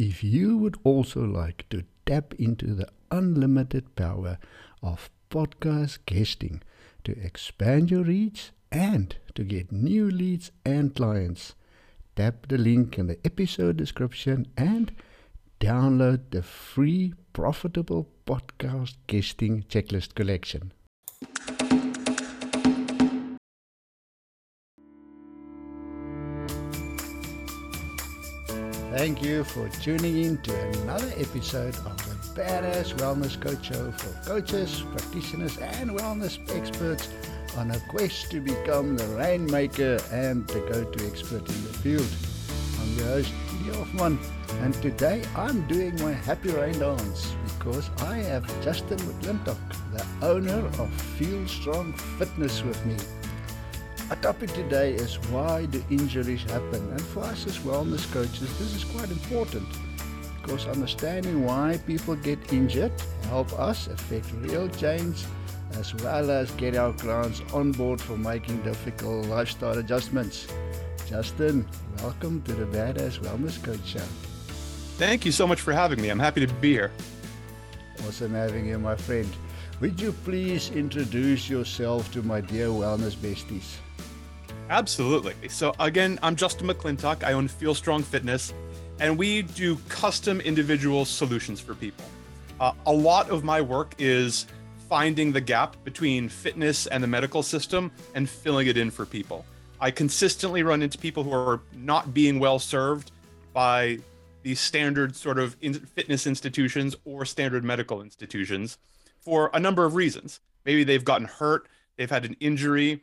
if you would also like to tap into the unlimited power of podcast guesting to expand your reach and to get new leads and clients, tap the link in the episode description and download the free profitable podcast guesting checklist collection. Thank you for tuning in to another episode of the Badass Wellness Coach Show for coaches, practitioners and wellness experts on a quest to become the rainmaker and the go-to expert in the field. I'm your host, Lee Hoffman, and today I'm doing my happy rain dance because I have Justin McClintock, the owner of Feel Strong Fitness, with me. Our topic today is why do injuries happen, and for us as wellness coaches this is quite important because understanding why people get injured help us affect real change as well as get our clients on board for making difficult lifestyle adjustments. Justin, welcome to the Badass Wellness Coach Show. Thank you so much for having me. I'm happy to be here. Awesome having you, my friend. Would you please introduce yourself to my dear wellness besties? Absolutely. So again, I'm Justin McClintock. I own Feel Strong Fitness, and we do custom individual solutions for people. A lot of my work is finding the gap between fitness and the medical system and filling it in for people. I consistently run into people who are not being well served by the standard sort of fitness institutions or standard medical institutions for a number of reasons. Maybe they've gotten hurt, they've had an injury,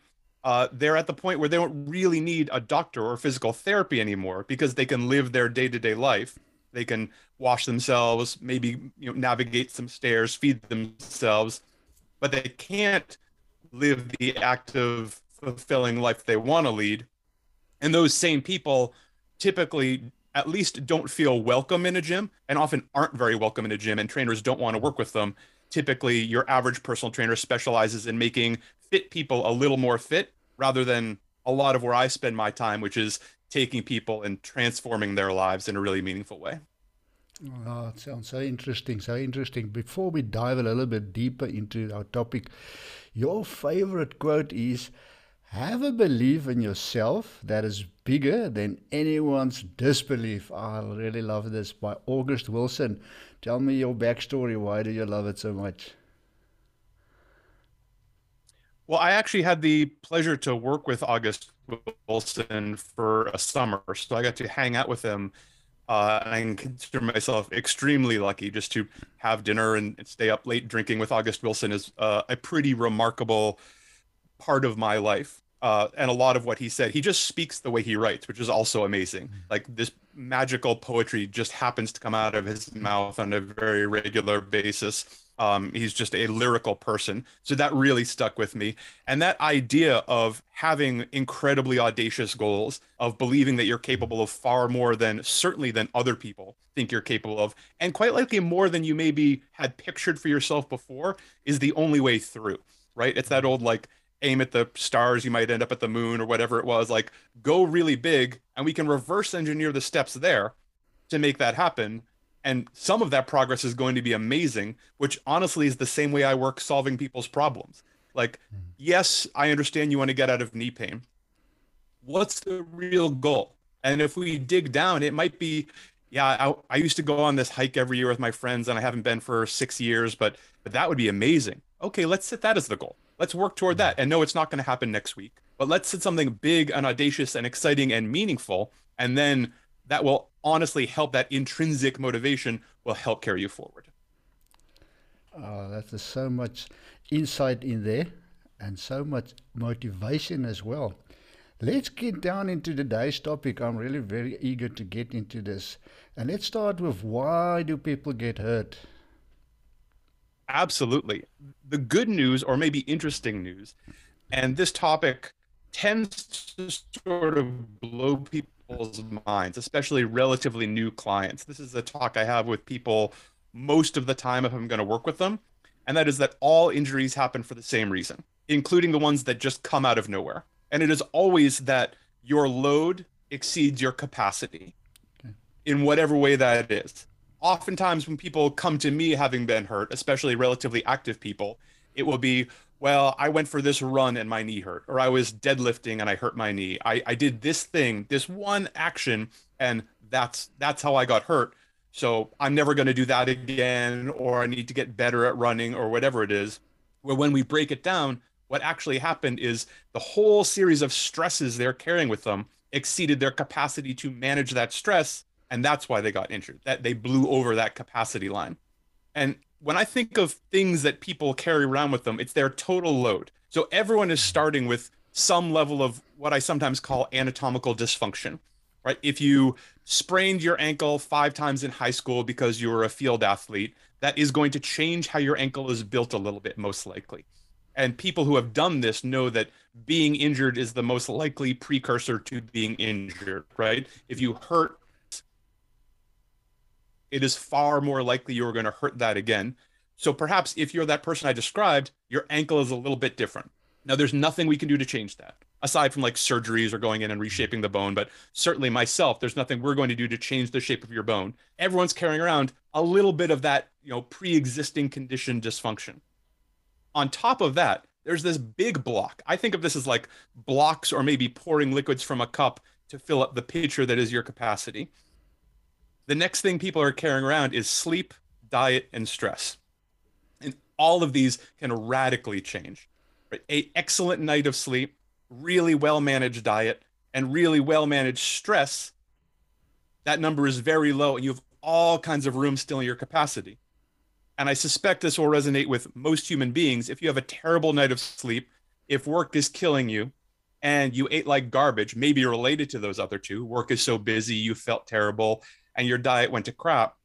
they're at the point where they don't really need a doctor or physical therapy anymore because they can live their day-to-day life. They can wash themselves, maybe navigate some stairs, feed themselves, but they can't live the active, fulfilling life they want to lead. And those same people typically at least don't feel welcome in a gym and often aren't very welcome in a gym, and trainers don't want to work with them. Typically, your average personal trainer specializes in making fit people a little more fit rather than a lot of where I spend my time, which is taking people and transforming their lives in a really meaningful way. Oh, it sounds so interesting, so interesting. Before we dive a little bit deeper into our topic, your favorite quote is, "Have a belief in yourself that is bigger than anyone's disbelief." I really love this, by August Wilson. Tell me your backstory. Why do you love it so much? Well, I actually had the pleasure to work with August Wilson for a summer. So I got to hang out with him. And I can consider myself extremely lucky just to have dinner and stay up late drinking with August Wilson is a pretty remarkable part of my life. And a lot of what he said, he just speaks the way he writes, which is also amazing. Like, this magical poetry just happens to come out of his mouth on a very regular basis. He's just a lyrical person. So that really stuck with me. And that idea of having incredibly audacious goals, of believing that you're capable of far more than certainly than other people think you're capable of, and quite likely more than you maybe had pictured for yourself before, is the only way through, right? It's that old, like, aim at the stars, you might end up at the moon, or whatever it was. Like, go really big, and we can reverse engineer the steps there to make that happen. And some of that progress is going to be amazing, which honestly is the same way I work solving people's problems. Like, yes, I understand you want to get out of knee pain. What's the real goal? And if we dig down, it might be, I used to go on this hike every year with my friends, and I haven't been for 6 years, but that would be amazing. Okay, let's set that as the goal. Let's work toward that. And no, it's not going to happen next week, but let's set something big and audacious and exciting and meaningful. And then that will honestly help. That intrinsic motivation will help carry you forward. Oh, that's so much insight in there and so much motivation as well. Let's get down into today's topic. I'm really very eager to get into this. And let's start with, why do people get hurt? Absolutely. The good news, or maybe interesting news, and this topic tends to sort of blow people's minds, especially relatively new clients. This is a talk I have with people most of the time if I'm going to work with them, and that is that all injuries happen for the same reason, including the ones that just come out of nowhere. And it is always that your load exceeds your capacity. in whatever way that is. Oftentimes when people come to me having been hurt, especially relatively active people, it will be, well, I went for this run and my knee hurt, or I was deadlifting and I hurt my knee. I did this thing, this one action, and that's how I got hurt. So I'm never going to do that again, or I need to get better at running, or whatever it is. Where when we break it down, what actually happened is the whole series of stresses they're carrying with them exceeded their capacity to manage that stress. And that's why they got injured, that they blew over that capacity line. And when I think of things that people carry around with them, it's their total load. So everyone is starting with some level of what I sometimes call anatomical dysfunction, right? If you sprained your ankle 5 times in high school because you were a field athlete, that is going to change how your ankle is built a little bit, most likely. And people who have done this know that being injured is the most likely precursor to being injured, right? If you hurt, it is far more likely you're going to hurt that again. So perhaps if you're that person I described, your ankle is a little bit different. Now, there's nothing we can do to change that, aside from like surgeries or going in and reshaping the bone. But certainly myself, there's nothing we're going to do to change the shape of your bone. Everyone's carrying around a little bit of that, you know, pre-existing condition dysfunction. On top of that, there's this big block. I think of this as like blocks, or maybe pouring liquids from a cup to fill up the pitcher that is your capacity. The next thing people are carrying around is sleep, diet, and stress. And all of these can radically change. Right? An excellent night of sleep, really well-managed diet, and really well-managed stress, that number is very low, and you have all kinds of room still in your capacity. And I suspect this will resonate with most human beings. If you have a terrible night of sleep, if work is killing you, and you ate like garbage, maybe related to those other two, work is so busy, you felt terrible, and your diet went to crap,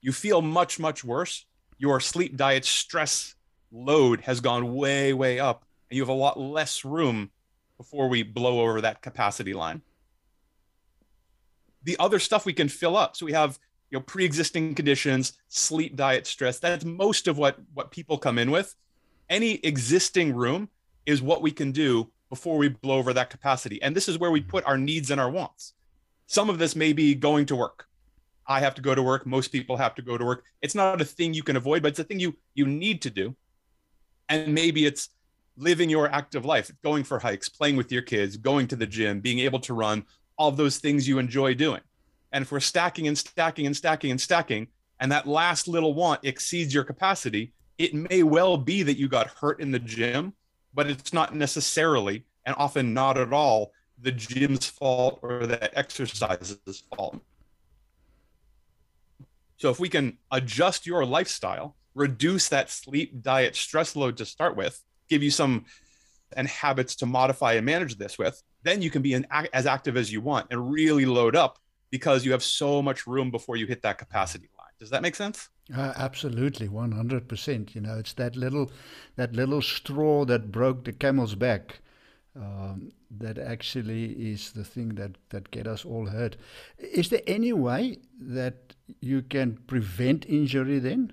you feel much, much worse. Your sleep, diet, stress load has gone way, way up, and you have a lot less room before we blow over that capacity line. The other stuff we can fill up. So we have, you know, pre-existing conditions, sleep, diet, stress. That's most of what people come in with. Any existing room is what we can do before we blow over that capacity. And this is where we put our needs and our wants. Some of this may be going to work. I have to go to work. Most people have to go to work. It's not a thing you can avoid, but it's a thing you need to do. And maybe it's living your active life, going for hikes, playing with your kids, going to the gym, being able to run, all of those things you enjoy doing. And if we're stacking and stacking and stacking and stacking, and that last little want exceeds your capacity, it may well be that you got hurt in the gym, but it's not necessarily, and often not at all, the gym's fault or that exercise's fault. So if we can adjust your lifestyle, reduce that sleep, diet, stress load to start with, give you some and habits to modify and manage this with, then you can be as active as you want and really load up, because you have so much room before you hit that capacity line. Does that make sense? Absolutely, 100%. You know, it's that little straw that broke the camel's back. That actually is the thing that get us all hurt. Is there any way that you can prevent injury then?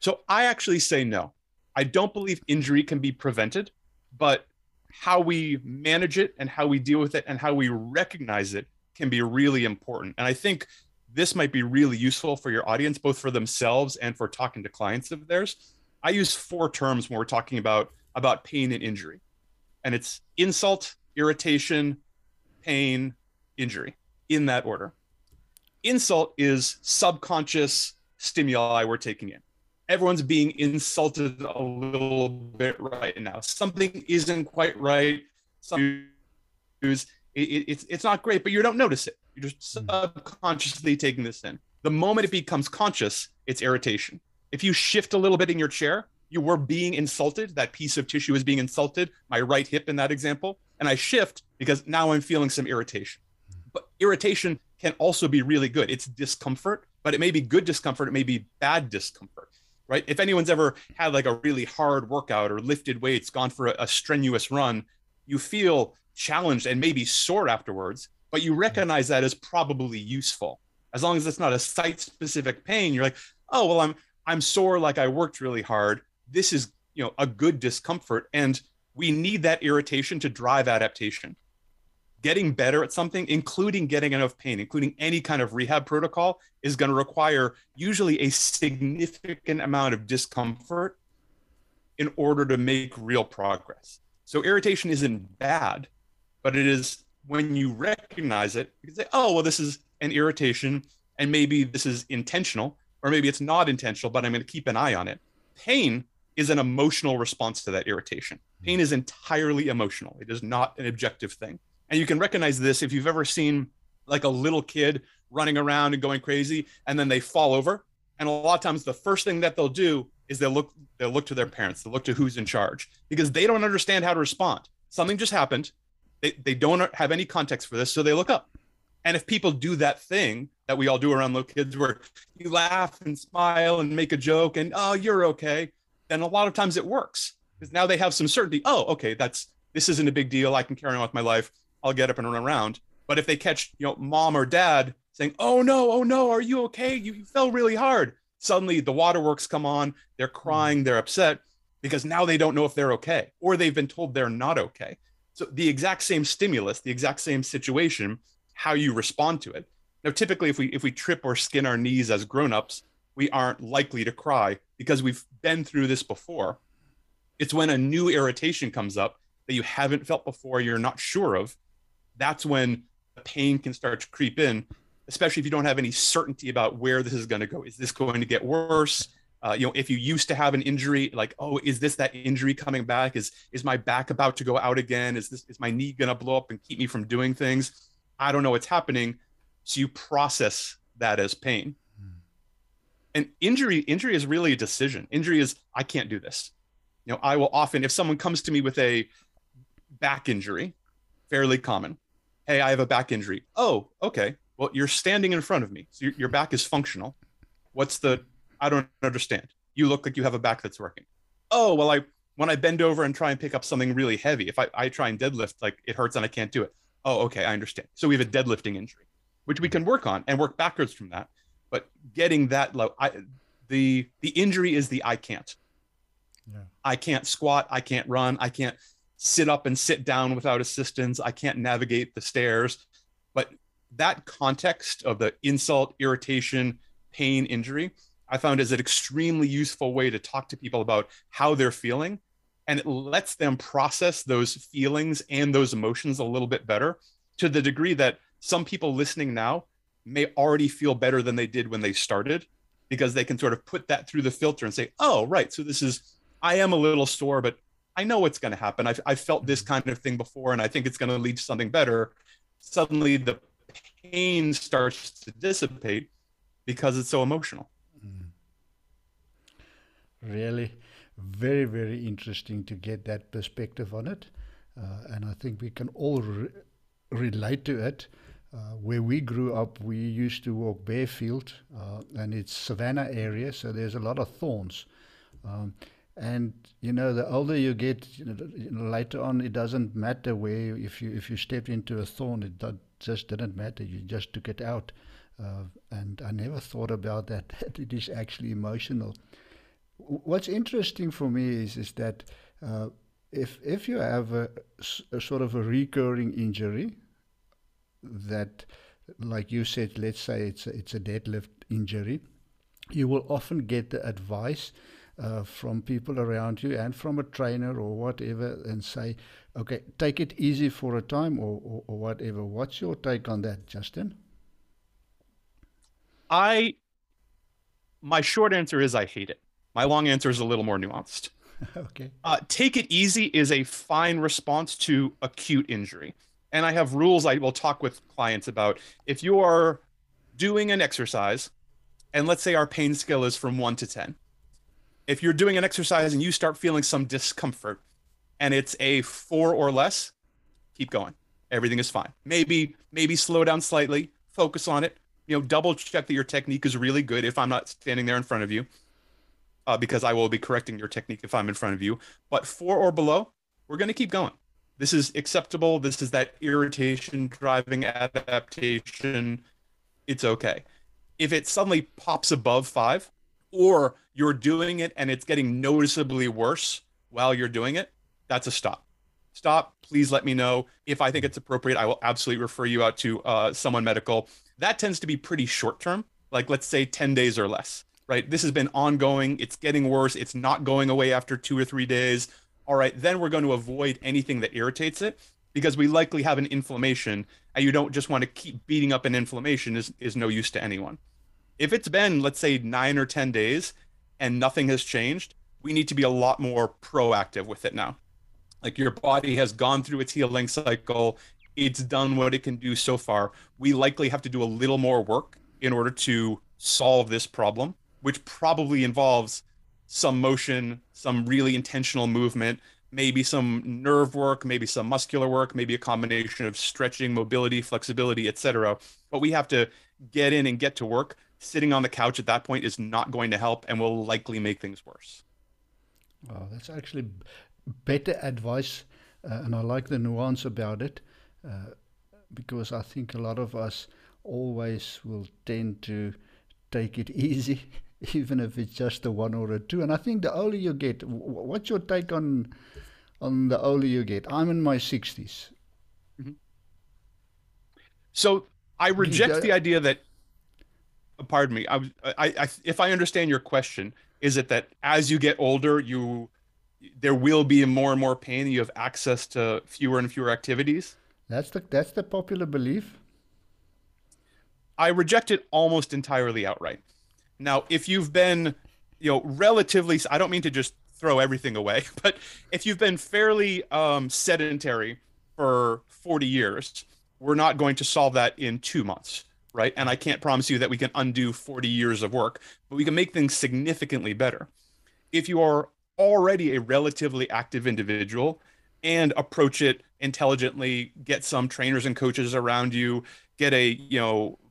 So I actually say no. I don't believe injury can be prevented, but how we manage it and how we deal with it and how we recognize it can be really important. And I think this might be really useful for your audience, both for themselves and for talking to clients of theirs. I use 4 terms when we're talking about pain and injury. And it's insult, irritation, pain, injury, in that order. Insult is subconscious stimuli we're taking in. Everyone's being insulted a little bit right now. Something isn't quite right. It's not great, but you don't notice it. You're just subconsciously taking this in. The moment it becomes conscious, it's irritation. If you shift a little bit in your chair, you were being insulted. That piece of tissue is being insulted, my right hip in that example. And I shift because now I'm feeling some irritation. But irritation can also be really good. It's discomfort, but it may be good discomfort. It may be bad discomfort, right? If anyone's ever had like a really hard workout or lifted weights, gone for a strenuous run, you feel challenged and maybe sore afterwards, but you recognize that as probably useful. As long as it's not a site-specific pain, you're like, oh, well, I'm sore, like I worked really hard. This is, you know, a good discomfort, and we need that irritation to drive adaptation. getting better at something, including getting enough pain, including any kind of rehab protocol, is going to require usually a significant amount of discomfort in order to make real progress. So irritation isn't bad, but it is when you recognize it, you can say, oh, well, this is an irritation and maybe this is intentional or maybe it's not intentional, but I'm going to keep an eye on it. Pain is an emotional response to that irritation. Pain is entirely emotional. It is not an objective thing. And you can recognize this if you've ever seen like a little kid running around and going crazy, and then they fall over. And a lot of times the first thing that they'll do is they'll look to their parents, they'll look to who's in charge, because they don't understand how to respond. Something just happened. They don't have any context for this, so they look up. And if people do that thing that we all do around little kids where you laugh and smile and make a joke and, oh, you're okay, then a lot of times it works, because now they have some certainty. Oh, okay, this isn't a big deal. I can carry on with my life. I'll get up and run around. But if they catch, mom or dad saying, oh no, are you okay? You fell really hard. Suddenly the waterworks come on, they're crying, they're upset, because now they don't know if they're okay, or they've been told they're not okay. So the exact same stimulus, the exact same situation, how you respond to it. Now, typically if we trip or skin our knees as grownups, we aren't likely to cry because we've been through this before. It's when a new irritation comes up that you haven't felt before, you're not sure of, that's when the pain can start to creep in, especially if you don't have any certainty about where this is going to go. Is this going to get worse? If you used to have an injury, like, oh, is this that injury coming back? Is my back about to go out again? Is my knee going to blow up and keep me from doing things? I don't know what's happening. So you process that as pain. And injury is really a decision. Injury is, I can't do this. I will often, if someone comes to me with a back injury, fairly common. Hey, I have a back injury. Oh, okay. Well, you're standing in front of me. So your back is functional. I don't understand. You look like you have a back that's working. Oh, well, when I bend over and try and pick up something really heavy, if I try and deadlift, like it hurts and I can't do it. Oh, okay. I understand. So we have a deadlifting injury, which we can work on and work backwards from that. But getting that low, the injury is the I can't. Yeah. I can't squat. I can't run. I can't sit up and sit down without assistance. I can't navigate the stairs. But that context of the insult, irritation, pain, injury, I found is an extremely useful way to talk to people about how they're feeling. And it lets them process those feelings and those emotions a little bit better, to the degree that some people listening now may already feel better than they did when they started, because they can sort of put that through the filter and say, oh, right. So I am a little sore, but I know what's going to happen. I've felt this kind of thing before, and I think it's going to lead to something better. Suddenly the pain starts to dissipate because it's so emotional. Really, very, very interesting to get that perspective on it. And I think we can all relate to it. Where we grew up, we used to walk barefield, and it's savanna area, so there's a lot of thorns. And the older you get, later on, it doesn't matter where. If you stepped into a thorn, just didn't matter. You just took it out, and I never thought about that. That it is actually emotional. What's interesting for me is that if you have a sort of a recurring injury, that, like you said, let's say it's a deadlift injury, you will often get the advice from people around you and from a trainer or whatever, and say, okay, take it easy for a time or whatever. What's your take on that, Justin? My short answer is I hate it. My long answer is a little more nuanced. Okay. Take it easy is a fine response to acute injury. And I have rules I will talk with clients about. If you are doing an exercise, and let's say our pain scale is from 1 to 10, if you're doing an exercise and you start feeling some discomfort and it's a 4 or less, keep going. Everything is fine. Maybe slow down slightly, focus on it, double check that your technique is really good if I'm not standing there in front of you, because I will be correcting your technique if I'm in front of you. But 4 or below, we're going to keep going. This is acceptable. This is that irritation driving adaptation. It's okay. If it suddenly pops above 5, or you're doing it and it's getting noticeably worse while you're doing it, that's a stop. stop, please let me know. If I think it's appropriate, I will absolutely refer you out to someone medical. That tends to be pretty short term, like let's say 10 days or less, right? This has been ongoing. It's getting worse. It's not going away after 2 or 3 days. All right, then we're going to avoid anything that irritates it, because we likely have an inflammation, and you don't just want to keep beating up an inflammation. Is no use to anyone. If it's been, let's say, 9 or 10 days and nothing has changed, we need to be a lot more proactive with it now. Like, your body has gone through its healing cycle. It's done what it can do so far. We likely have to do a little more work in order to solve this problem, which probably involves some motion, some really intentional movement, maybe some nerve work, maybe some muscular work, maybe a combination of stretching, mobility, flexibility, etc. But we have to get in and get to work. Sitting on the couch at that point is not going to help and will likely make things worse. Oh, that's actually better advice. And I like the nuance about it, because I think a lot of us always will tend to take it easy, even if it's just a 1 or a 2. And I think the older you get, what's your take on the older you get? I'm in my 60s. Mm-hmm. So I reject the idea that, pardon me, I if I understand your question, is it that as you get older, there will be more and more pain, you have access to fewer and fewer activities? That's the popular belief. I reject it almost entirely outright. Now, if you've been, relatively, I don't mean to just throw everything away, but if you've been fairly sedentary for 40 years, we're not going to solve that in 2 months. Right? And I can't promise you that we can undo 40 years of work, but we can make things significantly better. If you are already a relatively active individual and approach it intelligently, get some trainers and coaches around you, get a,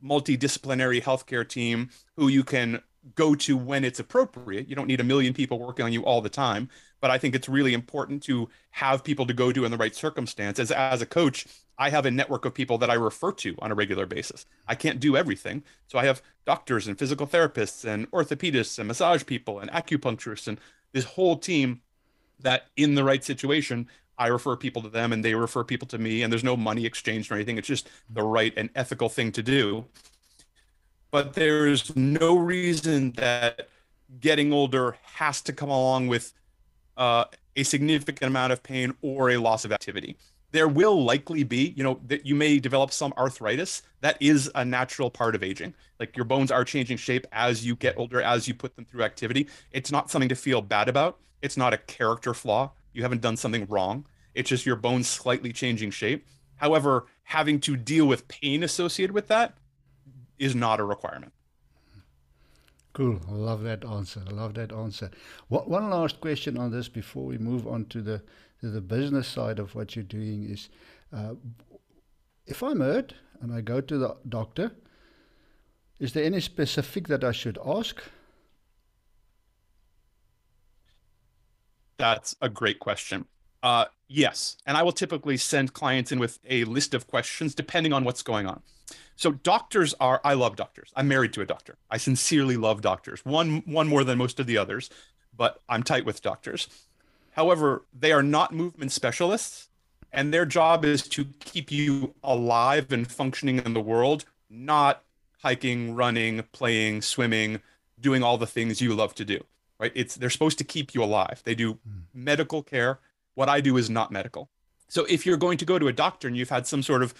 multidisciplinary healthcare team who you can go to when it's appropriate. You don't need 1 million people working on you all the time, but I think it's really important to have people to go to in the right circumstances. As a coach, I have a network of people that I refer to on a regular basis. I can't do everything. So I have doctors and physical therapists and orthopedists and massage people and acupuncturists and this whole team that, in the right situation, I refer people to them and they refer people to me, and there's no money exchanged or anything. It's just the right and ethical thing to do. But there's no reason that getting older has to come along with a significant amount of pain or a loss of activity. There will likely be, that you may develop some arthritis. That is a natural part of aging. Like, your bones are changing shape as you get older, as you put them through activity. It's not something to feel bad about. It's not a character flaw. You haven't done something wrong. It's just your bones slightly changing shape. However, having to deal with pain associated with that is not a requirement. Cool. I love that answer. One last question on this before we move on to the business side of what you're doing is, if I'm hurt and I go to the doctor, is there any specific that I should ask? That's a great question. Yes. And I will typically send clients in with a list of questions depending on what's going on. So doctors are, I love doctors. I'm married to a doctor. I sincerely love doctors. One more than most of the others, but I'm tight with doctors. However, they are not movement specialists, and their job is to keep you alive and functioning in the world, not hiking, running, playing, swimming, doing all the things you love to do, right? They're supposed to keep you alive. They do medical care. What I do is not medical. So if you're going to go to a doctor and you've had some sort of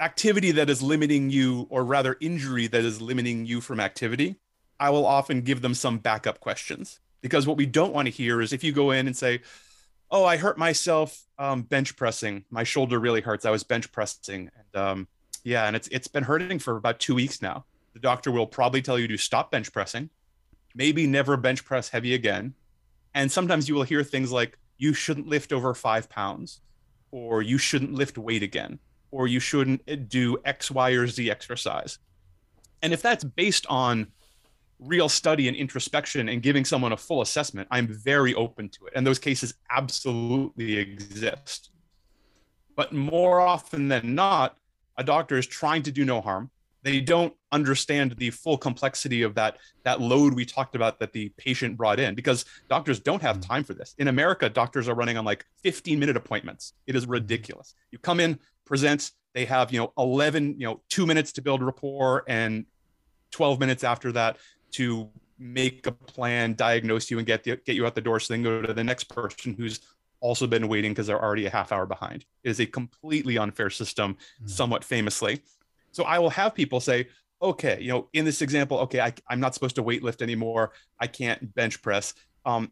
activity that is limiting you, or rather injury that is limiting you from activity, I will often give them some backup questions. Because what we don't want to hear is if you go in and say, oh, I hurt myself bench pressing. My shoulder really hurts. I was bench pressing. And and it's been hurting for about 2 weeks now. The doctor will probably tell you to stop bench pressing, maybe never bench press heavy again. And sometimes you will hear things like, you shouldn't lift over 5 pounds, or you shouldn't lift weight again, or you shouldn't do X, Y, or Z exercise. And if that's based on real study and introspection and giving someone a full assessment, I'm very open to it. And those cases absolutely exist. But more often than not, a doctor is trying to do no harm. They don't understand the full complexity of that load we talked about that the patient brought in, because doctors don't have time for this. In America, doctors are running on like 15-minute appointments. It is ridiculous. You come in, present, they have, 2 minutes to build rapport and 12 minutes after that to make a plan, diagnose you, and get you out the door, so then go to the next person who's also been waiting because they're already a half hour behind. It is a completely unfair system, somewhat famously. So I will have people say, okay, in this example, okay, I'm not supposed to weightlift anymore. I can't bench press.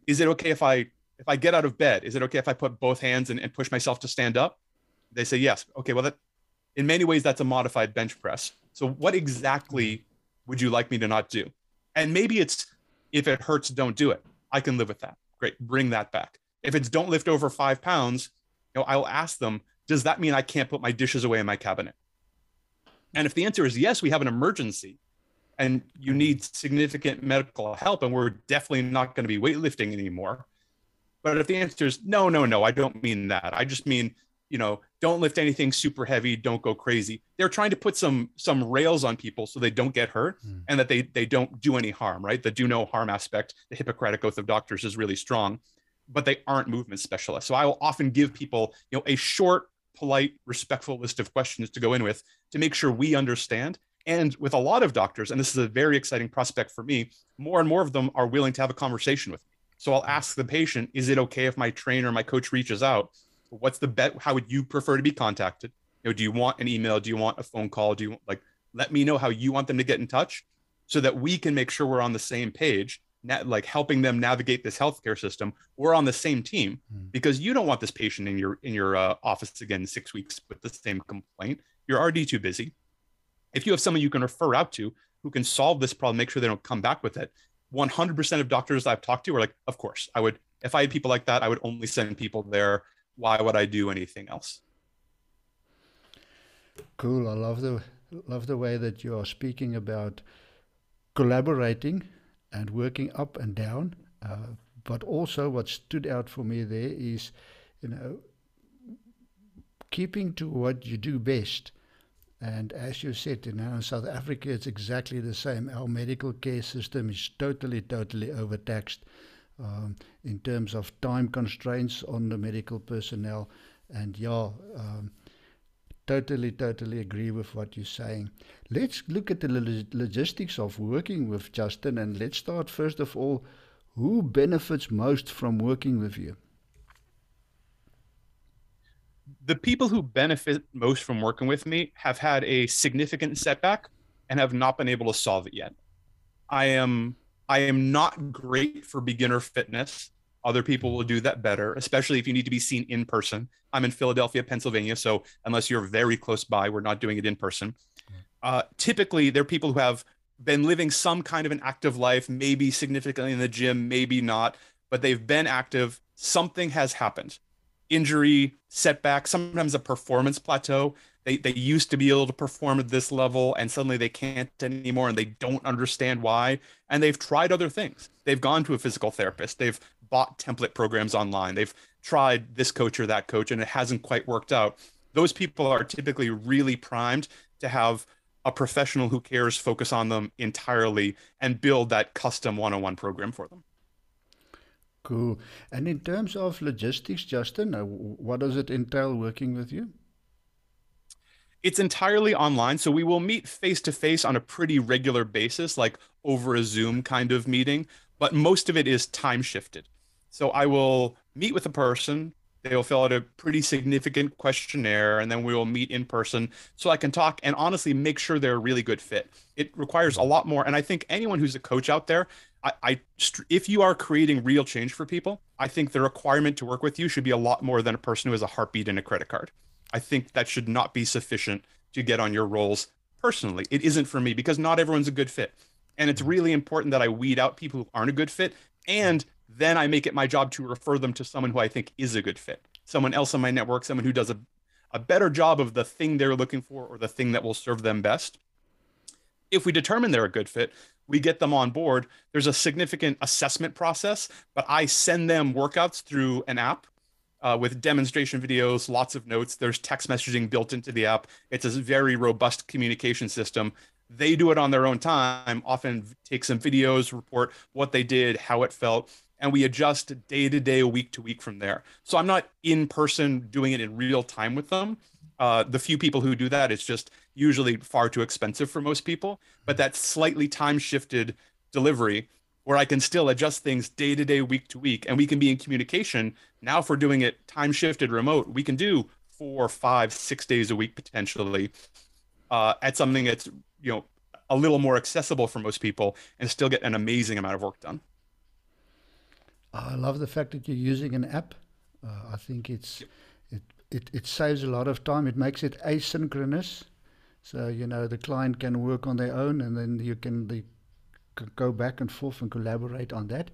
Is it okay if I get out of bed? Is it okay if I put both hands and push myself to stand up? They say yes. Okay, well, in many ways, that's a modified bench press. So what exactly would you like me to not do? And maybe it's, if it hurts, don't do it. I can live with that. Great, bring that back. If it's don't lift over 5 pounds, I'll ask them, does that mean I can't put my dishes away in my cabinet? And if the answer is yes, we have an emergency and you need significant medical help, and we're definitely not going to be weightlifting anymore. But if the answer is no, I don't mean that. I just mean, don't lift anything super heavy. Don't go crazy. They're trying to put some rails on people so they don't get hurt and that they don't do any harm, right? The do no harm aspect, the Hippocratic Oath of doctors is really strong, but they aren't movement specialists. So I will often give people, a short, polite, respectful list of questions to go in with to make sure we understand. And with a lot of doctors, and this is a very exciting prospect for me, more and more of them are willing to have a conversation with me. So I'll ask the patient, is it okay if my trainer, my coach reaches out? What's the bet? How would you prefer to be contacted? Do you want an email? Do you want a phone call? Do you want, let me know how you want them to get in touch so that we can make sure we're on the same page, helping them navigate this healthcare system. We're on the same team because you don't want this patient in your office again in 6 weeks with the same complaint. You're already too busy. If you have someone you can refer out to who can solve this problem, make sure they don't come back with it. 100% of doctors I've talked to are like, of course, I would, if I had people like that, I would only send people there. Why would I do anything else? Cool. I love the way that you're speaking about collaborating and working up and down. But also what stood out for me there is, keeping to what you do best. And as you said, in South Africa, it's exactly the same. Our medical care system is totally overtaxed in terms of time constraints on the medical personnel. And totally agree with what you're saying. Let's look at the logistics of working with Justin, and let's start first of all, who benefits most from working with you? The people who benefit most from working with me have had a significant setback and have not been able to solve it yet. I am not great for beginner fitness. Other people will do that better, especially if you need to be seen in person. I'm in Philadelphia, Pennsylvania, so unless you're very close by, we're not doing it in person. Typically, they're people who have been living some kind of an active life, maybe significantly in the gym, maybe not, but they've been active. Something has happened. Injury, setback, sometimes a performance plateau. They used to be able to perform at this level and suddenly they can't anymore and they don't understand why. And they've tried other things. They've gone to a physical therapist. They've bought template programs online. They've tried this coach or that coach and it hasn't quite worked out. Those people are typically really primed to have a professional who cares focus on them entirely and build that custom one-on-one program for them. Cool. And in terms of logistics, Justin, what does it entail working with you? It's entirely online. So we will meet face-to-face on a pretty regular basis, like over a Zoom kind of meeting, but most of it is time shifted. So I will meet with a person, they will fill out a pretty significant questionnaire, and then we will meet in person so I can talk and honestly make sure they're a really good fit. It requires a lot more. And I think anyone who's a coach out there, if you are creating real change for people, I think the requirement to work with you should be a lot more than a person who has a heartbeat and a credit card. I think that should not be sufficient to get on your rolls personally. It isn't for me because not everyone's a good fit. And it's really important that I weed out people who aren't a good fit. And then I make it my job to refer them to someone who I think is a good fit. Someone else in my network, someone who does a better job of the thing they're looking for or the thing that will serve them best. If we determine they're a good fit, we get them on board. There's a significant assessment process, but I send them workouts through an app with demonstration videos, lots of notes. There's text messaging built into the app. It's a very robust communication system. They do it on their own time, often take some videos, report what they did, how it felt, and we adjust day to day, week to week from there. So I'm not in person doing it in real time with them. The few people who do that, it's just usually far too expensive for most people. But that slightly time shifted delivery where I can still adjust things day to day, week to week, and we can be in communication. Now, if we're doing it time shifted remote, we can do 4, 5, 6 days a week potentially at something that's, you know, a little more accessible for most people and still get an amazing amount of work done. I love the fact that you're using an app. I think it saves a lot of time. It makes it asynchronous. So, you know, the client can work on their own and then you can go back and forth and collaborate on that.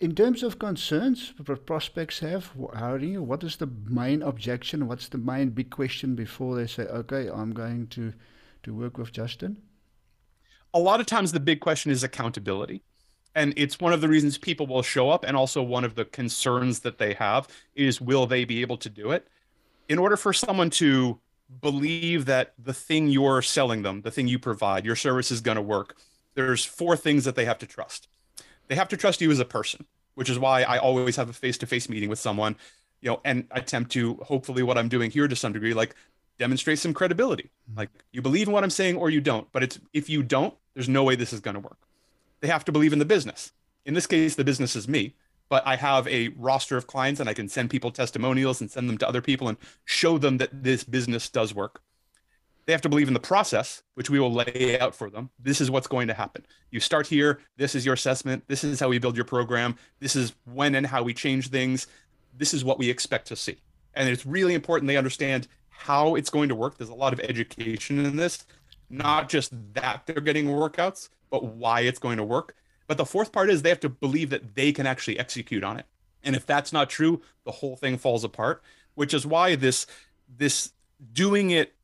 In terms of concerns prospects have, what is the main objection? What's the main big question before they say, okay, I'm going to work with Justin? A lot of times the big question is accountability. And it's one of the reasons people will show up, and also one of the concerns that they have is, will they be able to do it? In order for someone to believe that the thing you're selling them, the thing you provide, your service is going to work, there's 4 things that they have to trust. They have to trust you as a person, which is why I always have a face-to-face meeting with someone, you know, and attempt to, hopefully what I'm doing here to some degree, like demonstrate some credibility. Like, you believe in what I'm saying or you don't, but it's, if you don't, there's no way this is going to work. They have to believe in the business. In this case, the business is me, but I have a roster of clients and I can send people testimonials and send them to other people and show them that this business does work. They have to believe in the process, which we will lay out for them. This is what's going to happen. You start here. This is your assessment. This is how we build your program. This is when and how we change things. This is what we expect to see. And it's really important they understand how it's going to work. There's a lot of education in this, not just that they're getting workouts, but why it's going to work. But the fourth part is they have to believe that they can actually execute on it. And if that's not true, the whole thing falls apart, which is why this doing it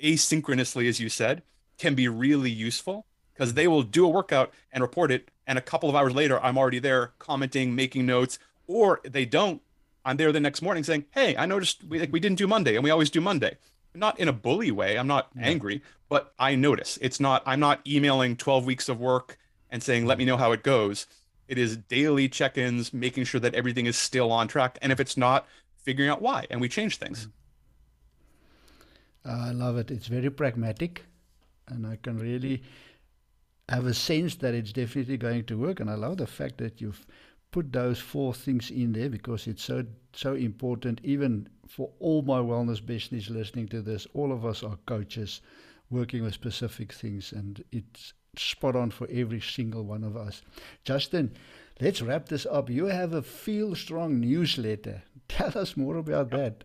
asynchronously, as you said, can be really useful, because they will do a workout and report it. And a couple of hours later, I'm already there commenting, making notes, or they don't. I'm there the next morning saying, hey, I noticed we didn't do Monday, and we always do Monday. Not in a bully way. I'm not angry, but I notice. It's not, I'm not emailing 12 weeks of work and saying, let me know how it goes. It is daily check-ins, making sure that everything is still on track. And if it's not, figuring out why, and we change things. I love it. It's very pragmatic, and I can really have a sense that it's definitely going to work. And I love the fact that you've put those 4 things in there, because it's so important. Even for all my wellness business listening to this, all of us are coaches working with specific things, and it's spot on for every single one of us. Justin, let's wrap this up. You have a Feel Strong newsletter. Tell us more about that.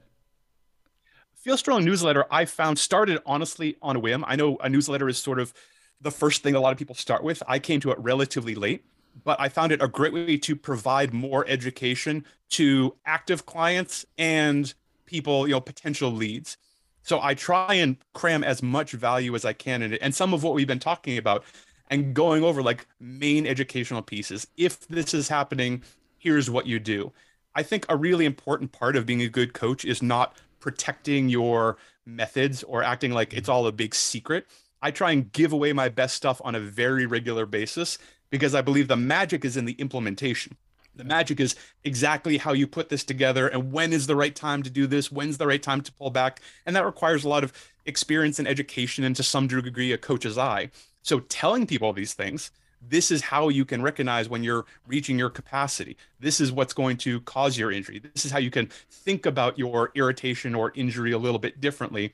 Feel Strong newsletter, I found, started honestly on a whim. I know a newsletter is sort of the first thing a lot of people start with. I came to it relatively late, but I found it a great way to provide more education to active clients and people, you know, potential leads. So I try and cram as much value as I can in it, and some of what we've been talking about and going over, like main educational pieces. If this is happening, here's what you do. I think a really important part of being a good coach is not protecting your methods or acting like it's all a big secret. I try and give away my best stuff on a very regular basis, because I believe the magic is in the implementation. The magic is exactly how you put this together, and when is the right time to do this, when's the right time to pull back. And that requires a lot of experience and education, and to some degree, a coach's eye. So telling people these things, this is how you can recognize when you're reaching your capacity. This is what's going to cause your injury. This is how you can think about your irritation or injury a little bit differently.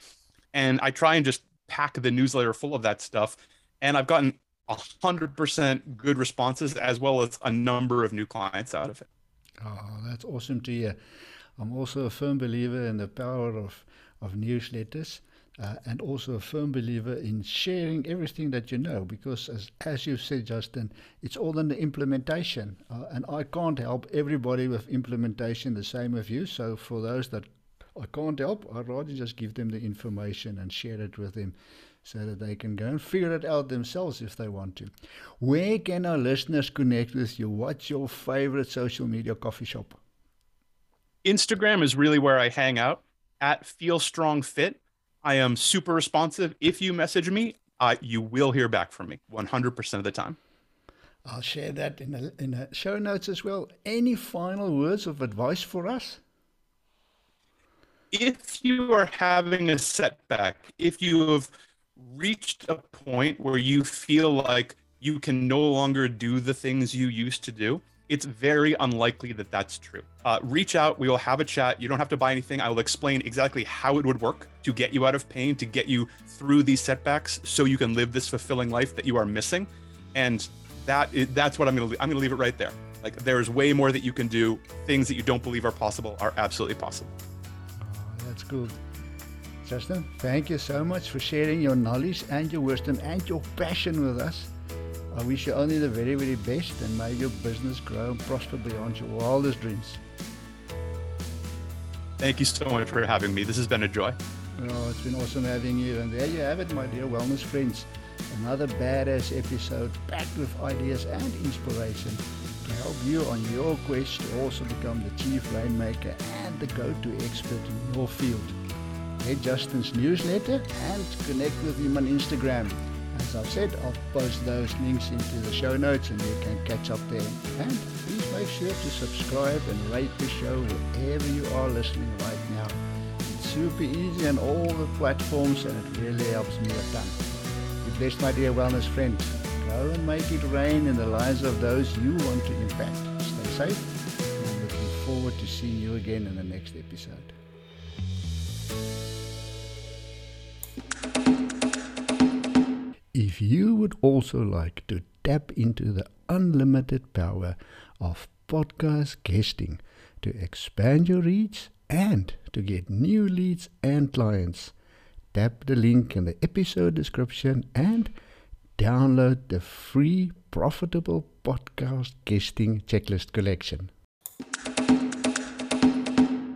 And I try and just pack the newsletter full of that stuff. And I've gotten 100% good responses, as well as a number of new clients out of it. Oh, that's awesome to hear. I'm also a firm believer in the power of newsletters, and also a firm believer in sharing everything that you know, because as you said, Justin, it's all in the implementation, and I can't help everybody with implementation, the same with you. So for those that I can't help, I'd rather just give them the information and share it with them, so that they can go and figure it out themselves if they want to. Where can our listeners connect with you? What's your favorite social media coffee shop? Instagram is really where I hang out, at Feel Strong Fit. I am super responsive. If you message me, You will hear back from me 100% of the time. I'll share that in the show notes as well. Any final words of advice for us? If you are having a setback, if you have reached a point where you feel like you can no longer do the things you used to do, it's very unlikely that that's true. Reach out. We will have a chat. You don't have to buy anything. I will explain exactly how it would work to get you out of pain, to get you through these setbacks so you can live this fulfilling life that you are missing. And that's what I'm going to leave it right there. Like, there's way more that you can do. Things that you don't believe are possible are absolutely possible. That's cool. Justin, thank you so much for sharing your knowledge and your wisdom and your passion with us. I wish you only the very, very best, and may your business grow and prosper beyond your wildest dreams. Thank you so much for having me. This has been a joy. Oh, it's been awesome having you. And there you have it, my dear wellness friends. Another badass episode packed with ideas and inspiration to help you on your quest to also become the chief rainmaker and the go-to expert in your field. Read Justin's newsletter and connect with him on Instagram. As I've said, I'll post those links into the show notes and you can catch up there. And please make sure to subscribe and rate the show wherever you are listening right now. It's super easy on all the platforms and it really helps me a ton. You're blessed, my dear wellness friend. Go and make it rain in the lives of those you want to impact. Stay safe, and I'm looking forward to seeing you again in the next episode. If you would also like to tap into the unlimited power of podcast guesting to expand your reach and to get new leads and clients, tap the link in the episode description and download the free Profitable Podcast Guesting Checklist Collection.